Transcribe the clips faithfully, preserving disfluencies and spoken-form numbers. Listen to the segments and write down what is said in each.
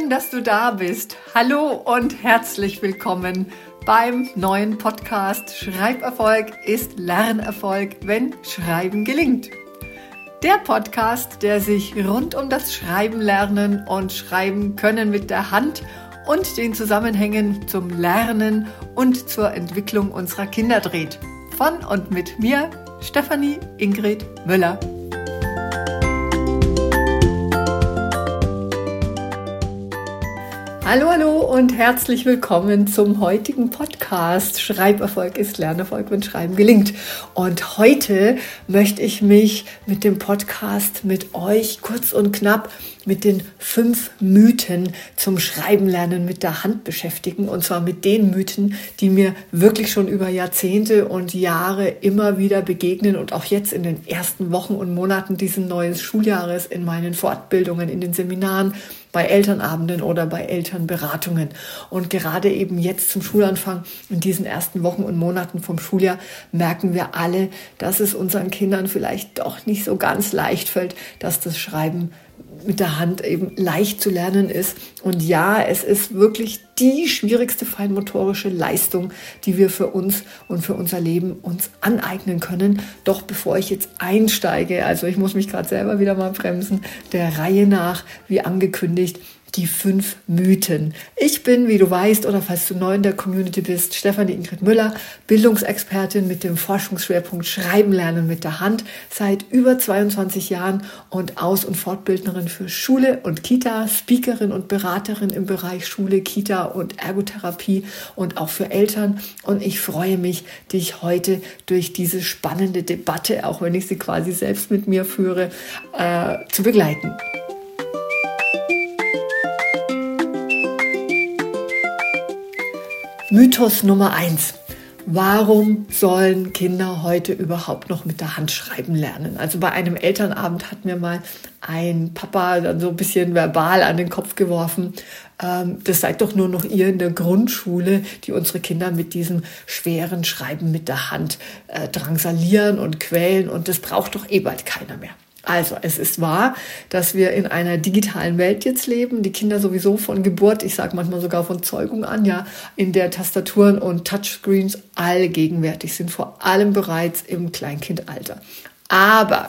schön, dass du da bist. Hallo und herzlich willkommen beim neuen Podcast Schreiberfolg ist Lernerfolg, wenn Schreiben gelingt. Der Podcast, der sich rund um das Schreiben lernen und Schreiben können mit der Hand und den Zusammenhängen zum Lernen und zur Entwicklung unserer Kinder dreht. Von und mit mir, Stefanie Ingrid Müller. Hallo, hallo und herzlich willkommen zum heutigen Podcast Schreiberfolg ist Lernerfolg, wenn Schreiben gelingt. Und heute möchte ich mich mit dem Podcast mit euch kurz und knapp mit den fünf Mythen zum Schreibenlernen mit der Hand beschäftigen. Und zwar mit den Mythen, die mir wirklich schon über Jahrzehnte und Jahre immer wieder begegnen und auch jetzt in den ersten Wochen und Monaten dieses neuen Schuljahres in meinen Fortbildungen, in den Seminaren, bei Elternabenden oder bei Elternberatungen. Und gerade eben jetzt zum Schulanfang, in diesen ersten Wochen und Monaten vom Schuljahr, merken wir alle, dass es unseren Kindern vielleicht doch nicht so ganz leicht fällt, dass das Schreiben mit der Hand eben leicht zu lernen ist. Und ja, es ist wirklich die schwierigste feinmotorische Leistung, die wir für uns und für unser Leben uns aneignen können. Doch bevor ich jetzt einsteige, also ich muss mich gerade selber wieder mal bremsen, der Reihe nach, wie angekündigt, die fünf Mythen. Ich bin, wie du weißt oder falls du neu in der Community bist, Stefanie Ingrid Müller, Bildungsexpertin mit dem Forschungsschwerpunkt Schreiben lernen mit der Hand seit über zweiundzwanzig Jahren und Aus- und Fortbildnerin für Schule und Kita, Speakerin und Beraterin im Bereich Schule, Kita und Ergotherapie und auch für Eltern. Und ich freue mich, dich heute durch diese spannende Debatte, auch wenn ich sie quasi selbst mit mir führe, äh, zu begleiten. Mythos Nummer eins. Warum sollen Kinder heute überhaupt noch mit der Hand schreiben lernen? Also bei einem Elternabend hat mir mal ein Papa dann so ein bisschen verbal an den Kopf geworfen, ähm, das seid doch nur noch ihr in der Grundschule, die unsere Kinder mit diesem schweren Schreiben mit der Hand äh, drangsalieren und quälen und das braucht doch eh bald keiner mehr. Also es ist wahr, dass wir in einer digitalen Welt jetzt leben, die Kinder sowieso von Geburt, ich sage manchmal sogar von Zeugung an, ja, in der Tastaturen und Touchscreens allgegenwärtig sind, vor allem bereits im Kleinkindalter. Aber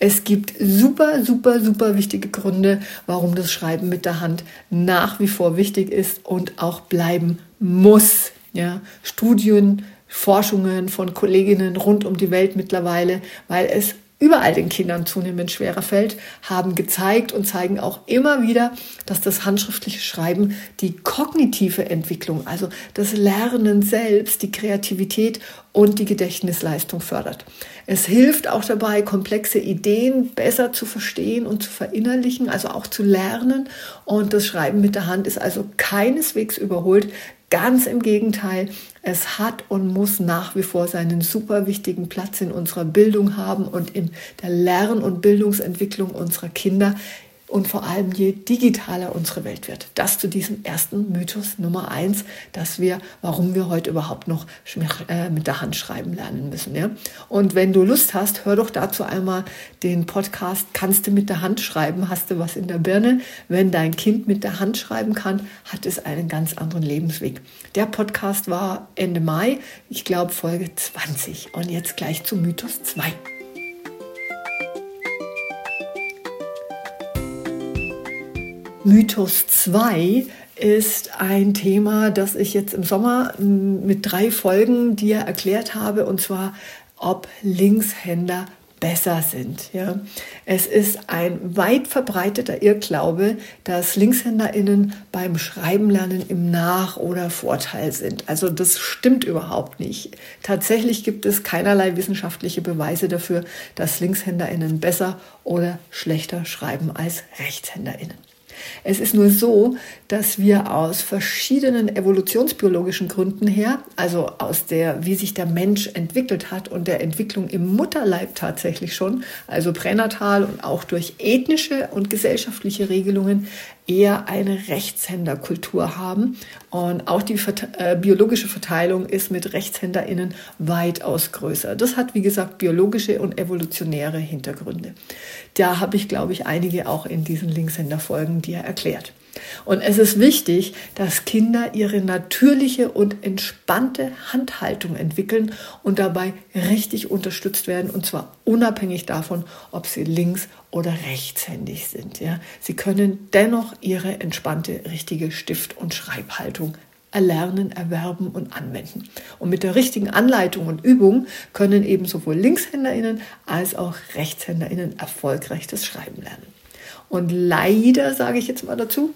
es gibt super, super, super wichtige Gründe, warum das Schreiben mit der Hand nach wie vor wichtig ist und auch bleiben muss. Ja, Studien, Forschungen von Kolleginnen rund um die Welt mittlerweile, weil es überall den Kindern zunehmend schwerer fällt, haben gezeigt und zeigen auch immer wieder, dass das handschriftliche Schreiben die kognitive Entwicklung, also das Lernen selbst, die Kreativität und die Gedächtnisleistung fördert. Es hilft auch dabei, komplexe Ideen besser zu verstehen und zu verinnerlichen, also auch zu lernen. Und das Schreiben mit der Hand ist also keineswegs überholt. Ganz im Gegenteil, es hat und muss nach wie vor seinen super wichtigen Platz in unserer Bildung haben und in der Lern- und Bildungsentwicklung unserer Kinder und vor allem je digitaler unsere Welt wird. Das zu diesem ersten Mythos Nummer eins, dass wir, warum wir heute überhaupt noch mit der Hand schreiben lernen müssen. Ja? Und wenn du Lust hast, hör doch dazu einmal den Podcast Kannst du mit der Hand schreiben? Hast du was in der Birne? Wenn dein Kind mit der Hand schreiben kann, hat es einen ganz anderen Lebensweg. Der Podcast war Ende Mai, ich glaube Folge zwanzig. Und jetzt gleich zu Mythos zwei. Mythos zwei ist ein Thema, das ich jetzt im Sommer mit drei Folgen dir erklärt habe, und zwar, ob Linkshänder besser sind. Ja. Es ist ein weit verbreiteter Irrglaube, dass LinkshänderInnen beim Schreibenlernen im Nach- oder Vorteil sind. Also das stimmt überhaupt nicht. Tatsächlich gibt es keinerlei wissenschaftliche Beweise dafür, dass LinkshänderInnen besser oder schlechter schreiben als RechtshänderInnen. Es ist nur so, dass wir aus verschiedenen evolutionsbiologischen Gründen her, also aus der, wie sich der Mensch entwickelt hat und der Entwicklung im Mutterleib tatsächlich schon, also pränatal und auch durch ethnische und gesellschaftliche Regelungen, eher eine Rechtshänderkultur haben. Und auch die Verte- äh, biologische Verteilung ist mit RechtshänderInnen weitaus größer. Das hat, wie gesagt, biologische und evolutionäre Hintergründe. Da habe ich, glaube ich, einige auch in diesen Linkshänderfolgen dir erklärt. Und es ist wichtig, dass Kinder ihre natürliche und entspannte Handhaltung entwickeln und dabei richtig unterstützt werden, und zwar unabhängig davon, ob sie links- oder rechtshändig sind. Ja? Sie können dennoch ihre entspannte, richtige Stift- und Schreibhaltung erlernen, erwerben und anwenden. Und mit der richtigen Anleitung und Übung können eben sowohl LinkshänderInnen als auch RechtshänderInnen erfolgreich das Schreiben lernen. Und leider, sage ich jetzt mal dazu,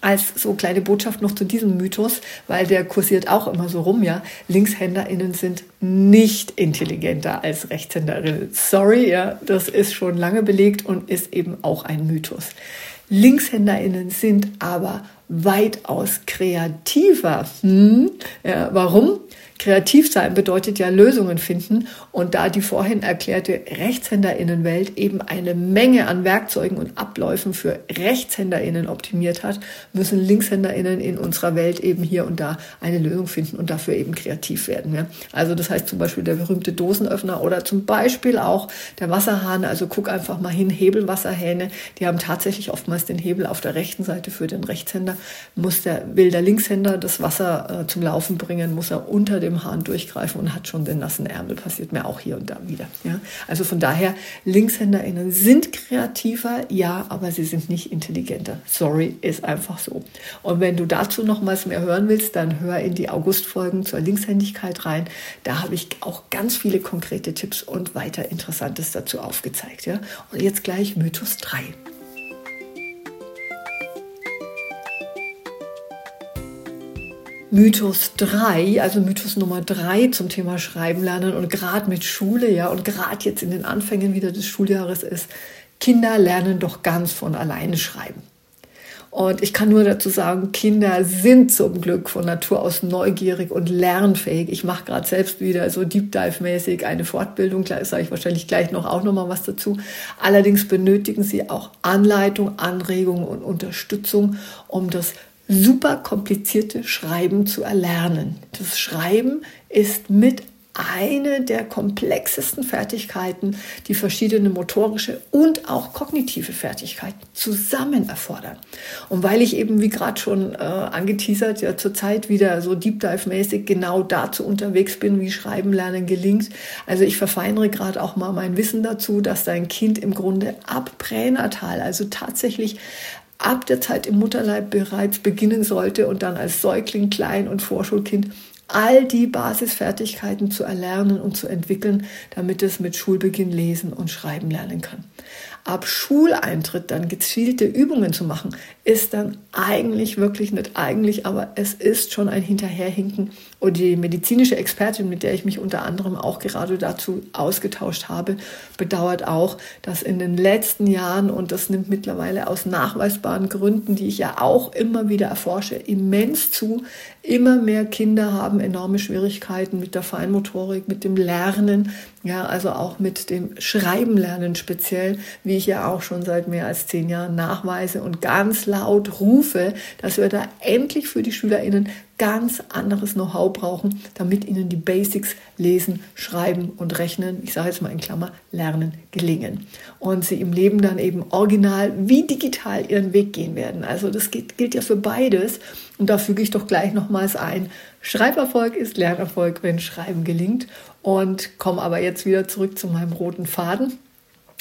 als so kleine Botschaft noch zu diesem Mythos, weil der kursiert auch immer so rum, ja, LinkshänderInnen sind nicht intelligenter als RechtshänderInnen. Sorry, ja, das ist schon lange belegt und ist eben auch ein Mythos. LinkshänderInnen sind aber weitaus kreativer. Hm? Ja, warum? Kreativ sein bedeutet ja Lösungen finden, und da die vorhin erklärte RechtshänderInnen-Welt eben eine Menge an Werkzeugen und Abläufen für RechtshänderInnen optimiert hat, müssen LinkshänderInnen in unserer Welt eben hier und da eine Lösung finden und dafür eben kreativ werden. Ja? Also das heißt zum Beispiel der berühmte Dosenöffner oder zum Beispiel auch der Wasserhahn, also guck einfach mal hin, Hebelwasserhähne, die haben tatsächlich oftmals den Hebel auf der rechten Seite für den Rechtshänder, muss der, will der Linkshänder das Wasser äh, zum Laufen bringen, muss er unter dem Hahn durchgreifen und hat schon den nassen Ärmel. Passiert mir auch hier und da wieder. Ja? Also von daher, LinkshänderInnen sind kreativer, ja, aber sie sind nicht intelligenter. Sorry, ist einfach so. Und wenn du dazu nochmals mehr hören willst, dann hör in die August-Folgen zur Linkshändigkeit rein. Da habe ich auch ganz viele konkrete Tipps und weiter Interessantes dazu aufgezeigt. Ja? Und jetzt gleich Mythos drei. Mythos drei, also Mythos Nummer drei zum Thema Schreiben lernen und gerade mit Schule, ja, und gerade jetzt in den Anfängen wieder des Schuljahres ist, Kinder lernen doch ganz von alleine schreiben. Und ich kann nur dazu sagen, Kinder sind zum Glück von Natur aus neugierig und lernfähig. Ich mache gerade selbst wieder so Deep Dive-mäßig eine Fortbildung, da sage ich wahrscheinlich gleich noch auch nochmal was dazu. Allerdings benötigen sie auch Anleitung, Anregung und Unterstützung, um das super komplizierte Schreiben zu erlernen. Das Schreiben ist mit eine der komplexesten Fertigkeiten, die verschiedene motorische und auch kognitive Fertigkeiten zusammen erfordern. Und weil ich eben, wie gerade schon äh, angeteasert, ja zurzeit wieder so Deep Dive-mäßig genau dazu unterwegs bin, wie Schreiben lernen gelingt. Also ich verfeinere gerade auch mal mein Wissen dazu, dass dein Kind im Grunde ab Pränatal, also tatsächlich ab der Zeit im Mutterleib bereits beginnen sollte und dann als Säugling, Klein- und Vorschulkind all die Basisfertigkeiten zu erlernen und zu entwickeln, damit es mit Schulbeginn lesen und schreiben lernen kann. Ab Schuleintritt dann gezielte Übungen zu machen, ist dann eigentlich wirklich nicht eigentlich, aber es ist schon ein Hinterherhinken. Und die medizinische Expertin, mit der ich mich unter anderem auch gerade dazu ausgetauscht habe, bedauert auch, dass in den letzten Jahren, und das nimmt mittlerweile aus nachweisbaren Gründen, die ich ja auch immer wieder erforsche, immens zu, immer mehr Kinder haben enorme Schwierigkeiten mit der Feinmotorik, mit dem Lernen, ja, also auch mit dem Schreiben lernen speziell, wie ich ja auch schon seit mehr als zehn Jahren nachweise und ganz laut rufe, dass wir da endlich für die SchülerInnen ganz anderes Know-how brauchen, damit ihnen die Basics lesen, schreiben und rechnen, ich sage jetzt mal in Klammer, lernen, gelingen. Und sie im Leben dann eben original wie digital ihren Weg gehen werden. Also das gilt, gilt ja für beides. Und da füge ich doch gleich nochmals ein, Schreiberfolg ist Lernerfolg, wenn Schreiben gelingt. Und komme aber jetzt wieder zurück zu meinem roten Faden.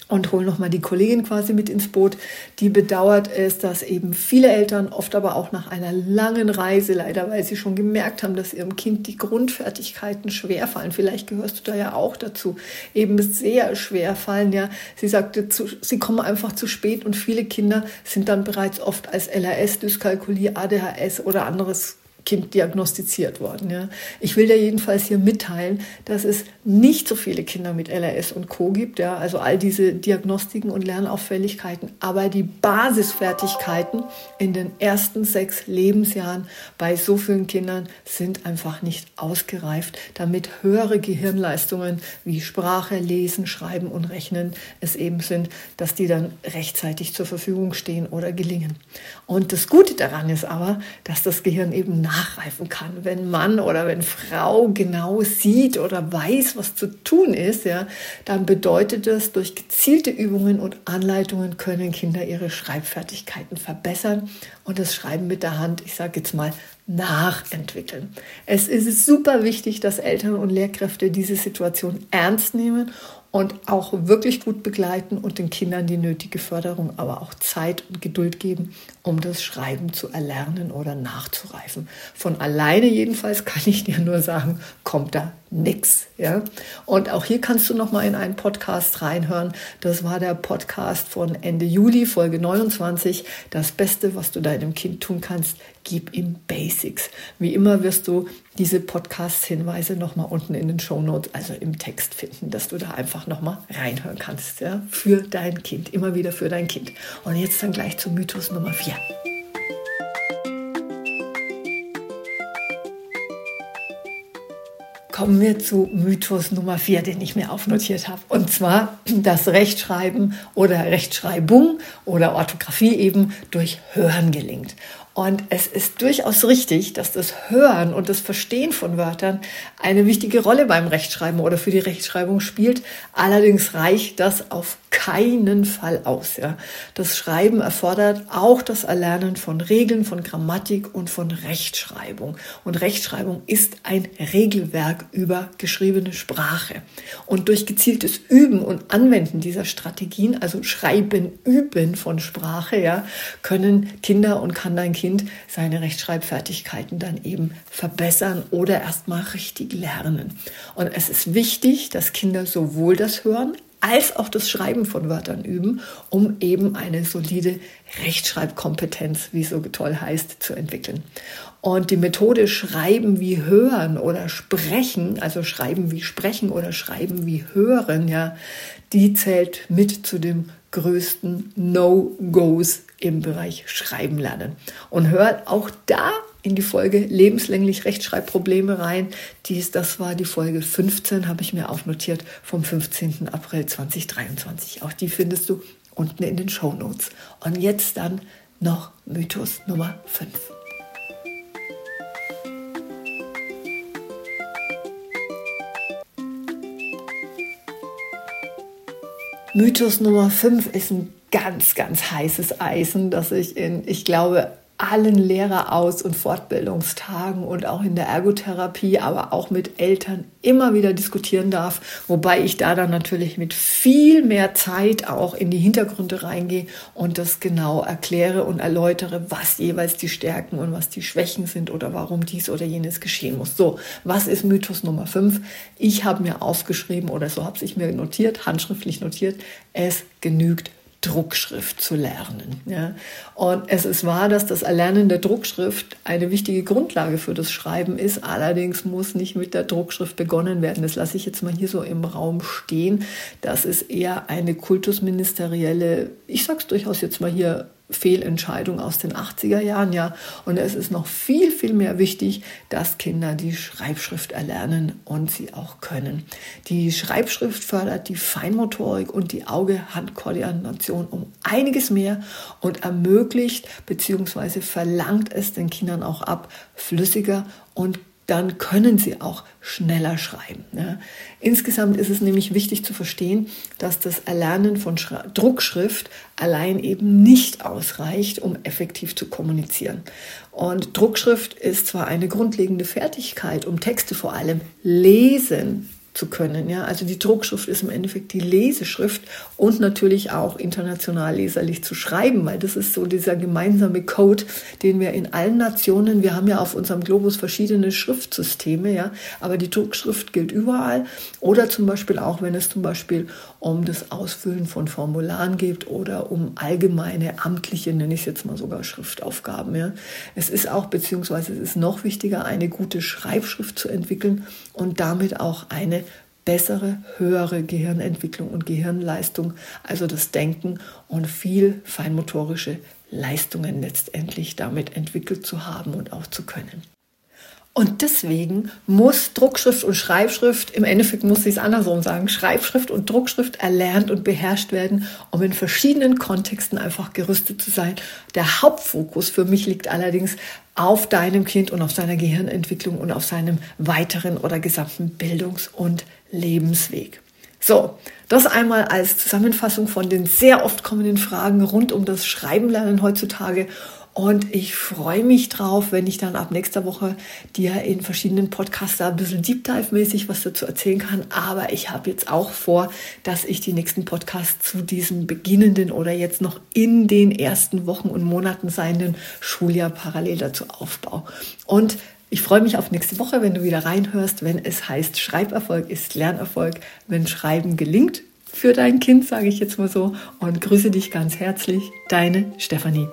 Und hol nochmal die Kollegin quasi mit ins Boot, die bedauert es, dass eben viele Eltern, oft aber auch nach einer langen Reise leider, weil sie schon gemerkt haben, dass ihrem Kind die Grundfertigkeiten schwerfallen, vielleicht gehörst du da ja auch dazu, eben sehr schwerfallen, ja. Sie sagte, zu, sie kommen einfach zu spät und viele Kinder sind dann bereits oft als L A S, Dyskalkulie, A D H S oder anderes Kind diagnostiziert worden. Ja. Ich will dir jedenfalls hier mitteilen, dass es nicht so viele Kinder mit L A S und Co. gibt, ja, also all diese Diagnostiken und Lernauffälligkeiten, aber die Basisfertigkeiten in den ersten sechs Lebensjahren bei so vielen Kindern sind einfach nicht ausgereift, damit höhere Gehirnleistungen wie Sprache, Lesen, Schreiben und Rechnen es eben sind, dass die dann rechtzeitig zur Verfügung stehen oder gelingen. Und das Gute daran ist aber, dass das Gehirn eben nach nachreifen kann, wenn Mann oder wenn Frau genau sieht oder weiß, was zu tun ist, ja, dann bedeutet das, durch gezielte Übungen und Anleitungen können Kinder ihre Schreibfertigkeiten verbessern und das Schreiben mit der Hand, ich sage jetzt mal, nachentwickeln. Es ist super wichtig, dass Eltern und Lehrkräfte diese Situation ernst nehmen und auch wirklich gut begleiten und den Kindern die nötige Förderung, aber auch Zeit und Geduld geben, um das Schreiben zu erlernen oder nachzureifen. Von alleine jedenfalls kann ich dir nur sagen, kommt da nix. Ja? Und auch hier kannst du nochmal in einen Podcast reinhören. Das war der Podcast von Ende Juli, Folge neunundzwanzig. Das Beste, was du deinem Kind tun kannst, gib ihm Basics. Wie immer wirst du diese Podcast-Hinweise nochmal unten in den Shownotes, also im Text finden, dass du da einfach nochmal reinhören kannst, ja, für dein Kind, immer wieder für dein Kind. Und jetzt dann gleich zum Mythos Nummer vier. Kommen wir zu Mythos Nummer vier, den ich mir aufnotiert habe. Und zwar, dass Rechtschreiben oder Rechtschreibung oder Orthographie eben durch Hören gelingt. Und es ist durchaus richtig, dass das Hören und das Verstehen von Wörtern eine wichtige Rolle beim Rechtschreiben oder für die Rechtschreibung spielt. Allerdings reicht das auf keinen Fall aus. Ja. Das Schreiben erfordert auch das Erlernen von Regeln, von Grammatik und von Rechtschreibung. Und Rechtschreibung ist ein Regelwerk über geschriebene Sprache. Und durch gezieltes Üben und Anwenden dieser Strategien, also Schreiben, Üben von Sprache, ja, können Kinder und kann dein Kind Kind seine Rechtschreibfertigkeiten dann eben verbessern oder erstmal richtig lernen. Und es ist wichtig, dass Kinder sowohl das Hören als auch das Schreiben von Wörtern üben, um eben eine solide Rechtschreibkompetenz, wie es so toll heißt, zu entwickeln. Und die Methode Schreiben wie Hören oder Sprechen, also Schreiben wie Sprechen oder Schreiben wie Hören, ja, die zählt mit zu dem größten No-Gos im Bereich Schreiben lernen. Und hört auch da in die Folge lebenslänglich Rechtschreibprobleme rein. Dies, das war die Folge fünfzehn, habe ich mir aufnotiert, vom fünfzehnten April zweitausenddreiundzwanzig. Auch die findest du unten in den Shownotes. Und jetzt dann noch Mythos Nummer fünf. Mythos Nummer fünf ist ein ganz, ganz heißes Eisen, das ich in, ich glaube, allen Lehreraus- und Fortbildungstagen und auch in der Ergotherapie, aber auch mit Eltern immer wieder diskutieren darf, wobei ich da dann natürlich mit viel mehr Zeit auch in die Hintergründe reingehe und das genau erkläre und erläutere, was jeweils die Stärken und was die Schwächen sind oder warum dies oder jenes geschehen muss. So, was ist Mythos Nummer fünf? Ich habe mir aufgeschrieben, oder so habe ich mir notiert, handschriftlich notiert, es genügt Druckschrift zu lernen. Ja. Und es ist wahr, dass das Erlernen der Druckschrift eine wichtige Grundlage für das Schreiben ist. Allerdings muss nicht mit der Druckschrift begonnen werden. Das lasse ich jetzt mal hier so im Raum stehen. Das ist eher eine kultusministerielle, ich sag's durchaus jetzt mal hier, Fehlentscheidung aus den achtziger Jahren, ja. Und es ist noch viel, viel mehr wichtig, dass Kinder die Schreibschrift erlernen und sie auch können. Die Schreibschrift fördert die Feinmotorik und die Auge-Hand-Koordination um einiges mehr und ermöglicht bzw. verlangt es den Kindern auch ab, flüssiger und dann können sie auch schneller schreiben. Ja. Insgesamt ist es nämlich wichtig zu verstehen, dass das Erlernen von Schra- Druckschrift allein eben nicht ausreicht, um effektiv zu kommunizieren. Und Druckschrift ist zwar eine grundlegende Fertigkeit, um Texte vor allem lesen zu können. Ja. Also die Druckschrift ist im Endeffekt die Leseschrift und natürlich auch international leserlich zu schreiben, weil das ist so dieser gemeinsame Code, den wir in allen Nationen, wir haben ja auf unserem Globus verschiedene Schriftsysteme, ja, aber die Druckschrift gilt überall oder zum Beispiel auch, wenn es zum Beispiel um das Ausfüllen von Formularen geht oder um allgemeine amtliche, nenne ich es jetzt mal sogar, Schriftaufgaben. Ja. Es ist auch, beziehungsweise es ist noch wichtiger, eine gute Schreibschrift zu entwickeln und damit auch eine bessere, höhere Gehirnentwicklung und Gehirnleistung, also das Denken und viel feinmotorische Leistungen letztendlich damit entwickelt zu haben und auch zu können. Und deswegen muss Druckschrift und Schreibschrift, im Endeffekt muss ich es andersrum sagen, Schreibschrift und Druckschrift erlernt und beherrscht werden, um in verschiedenen Kontexten einfach gerüstet zu sein. Der Hauptfokus für mich liegt allerdings auf deinem Kind und auf seiner Gehirnentwicklung und auf seinem weiteren oder gesamten Bildungs- und Lebensweg. So, das einmal als Zusammenfassung von den sehr oft kommenden Fragen rund um das Schreiben lernen heutzutage. Und ich freue mich drauf, wenn ich dann ab nächster Woche dir in verschiedenen Podcasts da ein bisschen Deep Dive-mäßig was dazu erzählen kann. Aber ich habe jetzt auch vor, dass ich die nächsten Podcasts zu diesem beginnenden oder jetzt noch in den ersten Wochen und Monaten seienden Schuljahr parallel dazu aufbaue. Und ich freue mich auf nächste Woche, wenn du wieder reinhörst, wenn es heißt, Schreiberfolg ist Lernerfolg, wenn Schreiben gelingt für dein Kind, sage ich jetzt mal so. Und grüße dich ganz herzlich, deine Stefanie.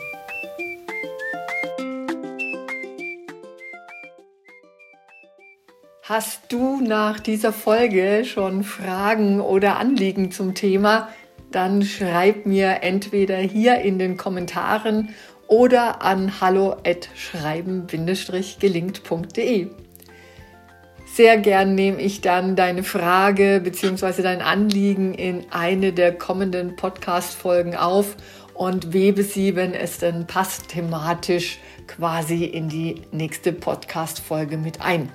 Hast du nach dieser Folge schon Fragen oder Anliegen zum Thema? Dann schreib mir entweder hier in den Kommentaren oder an hallo at schreiben bindestrich gelingt punkt de. Sehr gern nehme ich dann deine Frage bzw. dein Anliegen in eine der kommenden Podcast-Folgen auf und webe sie, wenn es denn passt, thematisch quasi in die nächste Podcast-Folge mit ein.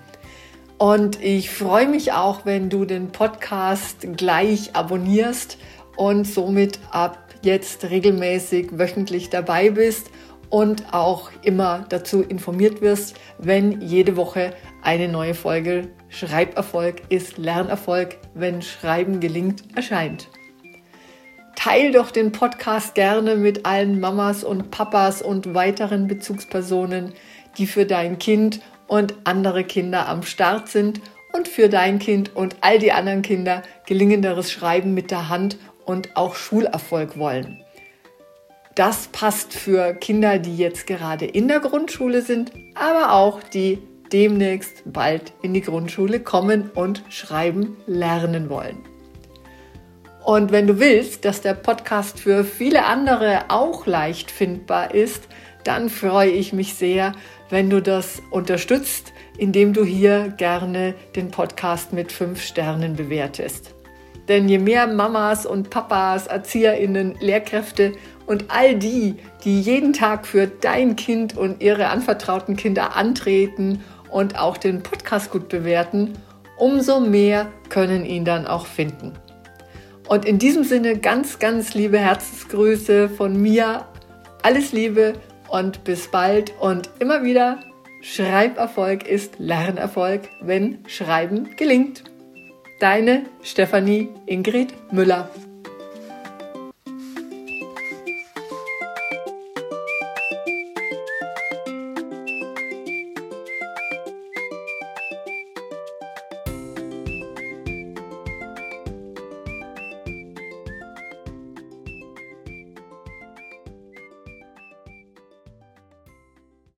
Und ich freue mich auch, wenn du den Podcast gleich abonnierst und somit ab jetzt regelmäßig wöchentlich dabei bist und auch immer dazu informiert wirst, wenn jede Woche eine neue Folge Schreiberfolg ist Lernerfolg, wenn Schreiben gelingt, erscheint. Teil doch den Podcast gerne mit allen Mamas und Papas und weiteren Bezugspersonen, die für dein Kind und andere Kinder am Start sind und für dein Kind und all die anderen Kinder gelingenderes Schreiben mit der Hand und auch Schulerfolg wollen. Das passt für Kinder, die jetzt gerade in der Grundschule sind, aber auch die demnächst bald in die Grundschule kommen und schreiben lernen wollen. Und wenn du willst, dass der Podcast für viele andere auch leicht findbar ist, dann freue ich mich sehr, wenn du das unterstützt, indem du hier gerne den Podcast mit fünf Sternen bewertest. Denn je mehr Mamas und Papas, ErzieherInnen, Lehrkräfte und all die, die jeden Tag für dein Kind und ihre anvertrauten Kinder antreten und auch den Podcast gut bewerten, umso mehr können ihn dann auch finden. Und in diesem Sinne ganz, ganz liebe Herzensgrüße von mir. Alles Liebe. Und bis bald und immer wieder, Schreiberfolg ist Lernerfolg, wenn Schreiben gelingt. Deine Stefanie Ingrid Müller.